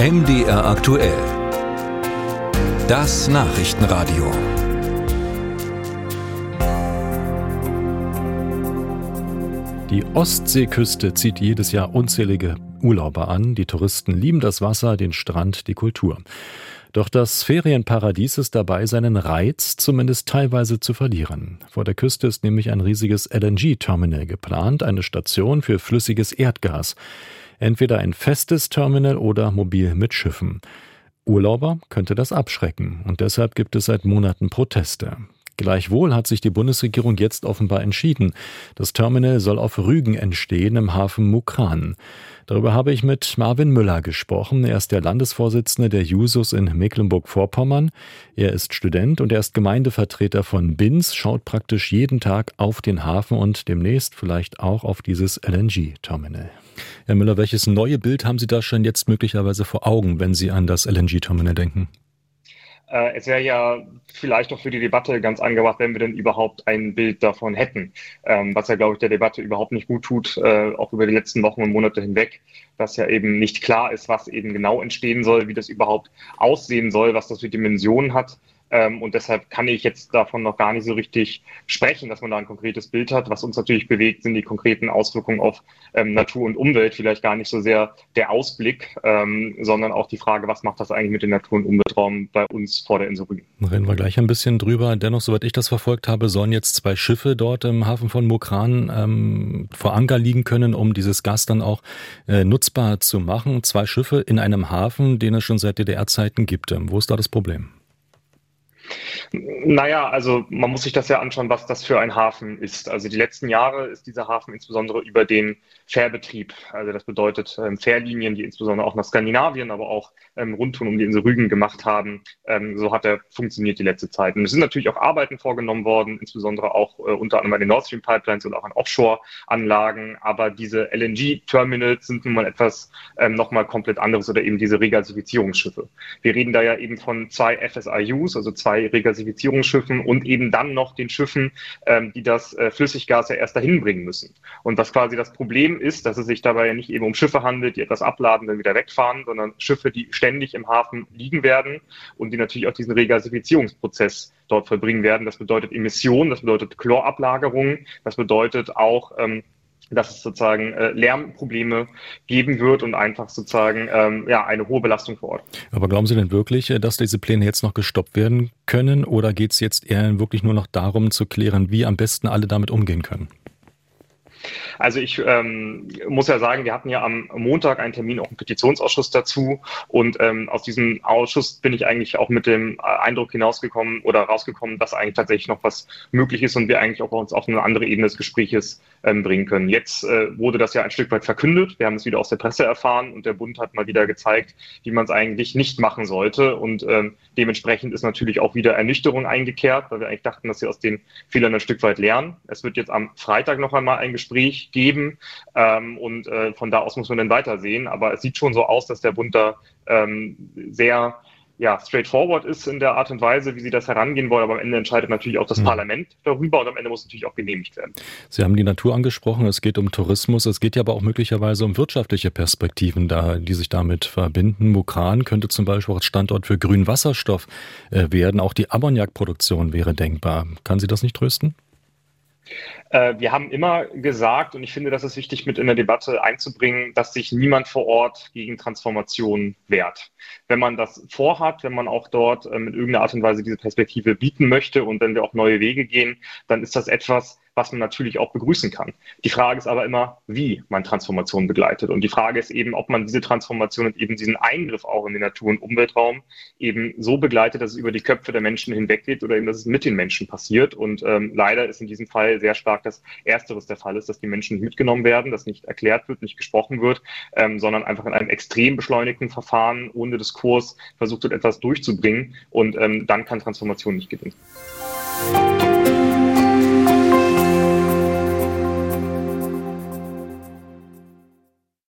MDR aktuell. Das Nachrichtenradio. Die Ostseeküste zieht jedes Jahr unzählige Urlauber an. Die Touristen lieben das Wasser, den Strand, die Kultur. Doch das Ferienparadies ist dabei, seinen Reiz zumindest teilweise zu verlieren. Vor der Küste ist nämlich ein riesiges LNG-Terminal geplant, eine Station für flüssiges Erdgas. Entweder ein festes Terminal oder mobil mit Schiffen. Urlauber könnte das abschrecken und deshalb gibt es seit Monaten Proteste. Gleichwohl hat sich die Bundesregierung jetzt offenbar entschieden. Das Terminal soll auf Rügen entstehen, im Hafen Mukran. Darüber habe ich mit Marvin Müller gesprochen. Er ist der Landesvorsitzende der Jusos in Mecklenburg-Vorpommern. Er ist Student und er ist Gemeindevertreter von Binz, schaut praktisch jeden Tag auf den Hafen und demnächst vielleicht auch auf dieses LNG-Terminal. Herr Müller, welches neue Bild haben Sie da schon jetzt möglicherweise vor Augen, wenn Sie an das LNG-Terminal denken? Es wäre ja vielleicht auch für die Debatte ganz angebracht, wenn wir denn überhaupt ein Bild davon hätten, was ja, glaube ich, der Debatte überhaupt nicht gut tut, auch über die letzten Wochen und Monate hinweg, dass ja eben nicht klar ist, was eben genau entstehen soll, wie das überhaupt aussehen soll, was das für Dimensionen hat. Und deshalb kann ich jetzt davon noch gar nicht so richtig sprechen, dass man da ein konkretes Bild hat. Was uns natürlich bewegt, sind die konkreten Auswirkungen auf Natur und Umwelt. Vielleicht gar nicht so sehr der Ausblick, sondern auch die Frage, was macht das eigentlich mit dem Natur- und Umweltraum bei uns vor der Insel Rügen? Reden wir gleich ein bisschen drüber. Dennoch, soweit ich das verfolgt habe, sollen jetzt 2 Schiffe dort im Hafen von Mukran vor Anker liegen können, um dieses Gas dann auch nutzbar zu machen. 2 Schiffe in einem Hafen, den es schon seit DDR-Zeiten gibt. Wo ist da das Problem? Naja, also man muss sich das ja anschauen, was das für ein Hafen ist. Also die letzten Jahre ist dieser Hafen insbesondere über den Fährbetrieb, also das bedeutet Fährlinien, die insbesondere auch nach Skandinavien, aber auch rundum um die Insel Rügen gemacht haben, so hat er funktioniert die letzte Zeit. Und es sind natürlich auch Arbeiten vorgenommen worden, insbesondere auch unter anderem an den Nord Stream Pipelines und auch an Offshore-Anlagen, aber diese LNG-Terminals sind nun mal etwas nochmal komplett anderes oder eben diese Regasifizierungsschiffe. Wir reden da ja eben von 2 FSRUs, also 2 Regasifizierungsschiffen und eben dann noch den Schiffen, die das Flüssiggas ja erst dahin bringen müssen. Und was quasi das Problem ist, dass es sich dabei ja nicht eben um Schiffe handelt, die etwas abladen, dann wieder wegfahren, sondern Schiffe, die ständig im Hafen liegen werden und die natürlich auch diesen Regasifizierungsprozess dort vollbringen werden. Das bedeutet Emissionen, das bedeutet Chlorablagerung, das bedeutet auch dass es sozusagen Lärmprobleme geben wird und einfach sozusagen eine hohe Belastung vor Ort. Aber glauben Sie denn wirklich, dass diese Pläne jetzt noch gestoppt werden können oder geht es jetzt eher wirklich nur noch darum zu klären, wie am besten alle damit umgehen können? Also ich muss ja sagen, wir hatten ja am Montag einen Termin auch im Petitionsausschuss dazu und aus diesem Ausschuss bin ich eigentlich auch mit dem Eindruck hinausgekommen oder rausgekommen, dass eigentlich tatsächlich noch was möglich ist und wir eigentlich auch uns auf eine andere Ebene des Gespräches bringen können. Jetzt wurde das ja ein Stück weit verkündet, wir haben es wieder aus der Presse erfahren und der Bund hat mal wieder gezeigt, wie man es eigentlich nicht machen sollte und dementsprechend ist natürlich auch wieder Ernüchterung eingekehrt, weil wir eigentlich dachten, dass wir aus den Fehlern ein Stück weit lernen. Es wird jetzt am Freitag noch einmal ein Gespräch geben und von da aus muss man dann weitersehen. Aber es sieht schon so aus, dass der Bund da sehr straightforward ist in der Art und Weise, wie sie das herangehen wollen. Aber am Ende entscheidet natürlich auch das Parlament darüber und am Ende muss natürlich auch genehmigt werden. Sie haben die Natur angesprochen, es geht um Tourismus, es geht ja aber auch möglicherweise um wirtschaftliche Perspektiven, die sich damit verbinden. Mukran könnte zum Beispiel auch Standort für grünen Wasserstoff werden. Auch die Ammoniakproduktion wäre denkbar. Kann Sie das nicht trösten? Wir haben immer gesagt, und ich finde, das ist wichtig mit in der Debatte einzubringen, dass sich niemand vor Ort gegen Transformation wehrt. Wenn man das vorhat, wenn man auch dort in irgendeiner Art und Weise diese Perspektive bieten möchte und wenn wir auch neue Wege gehen, dann ist das etwas, was man natürlich auch begrüßen kann. Die Frage ist aber immer, wie man Transformation begleitet. Und die Frage ist eben, ob man diese Transformation und eben diesen Eingriff auch in den Natur- und Umweltraum eben so begleitet, dass es über die Köpfe der Menschen hinweggeht oder eben, dass es mit den Menschen passiert. Und leider ist in diesem Fall sehr stark das Ersteres der Fall ist, dass die Menschen mitgenommen werden, dass nicht erklärt wird, nicht gesprochen wird, sondern einfach in einem extrem beschleunigten Verfahren ohne Diskurs versucht wird, etwas durchzubringen. Und dann kann Transformation nicht gelingen.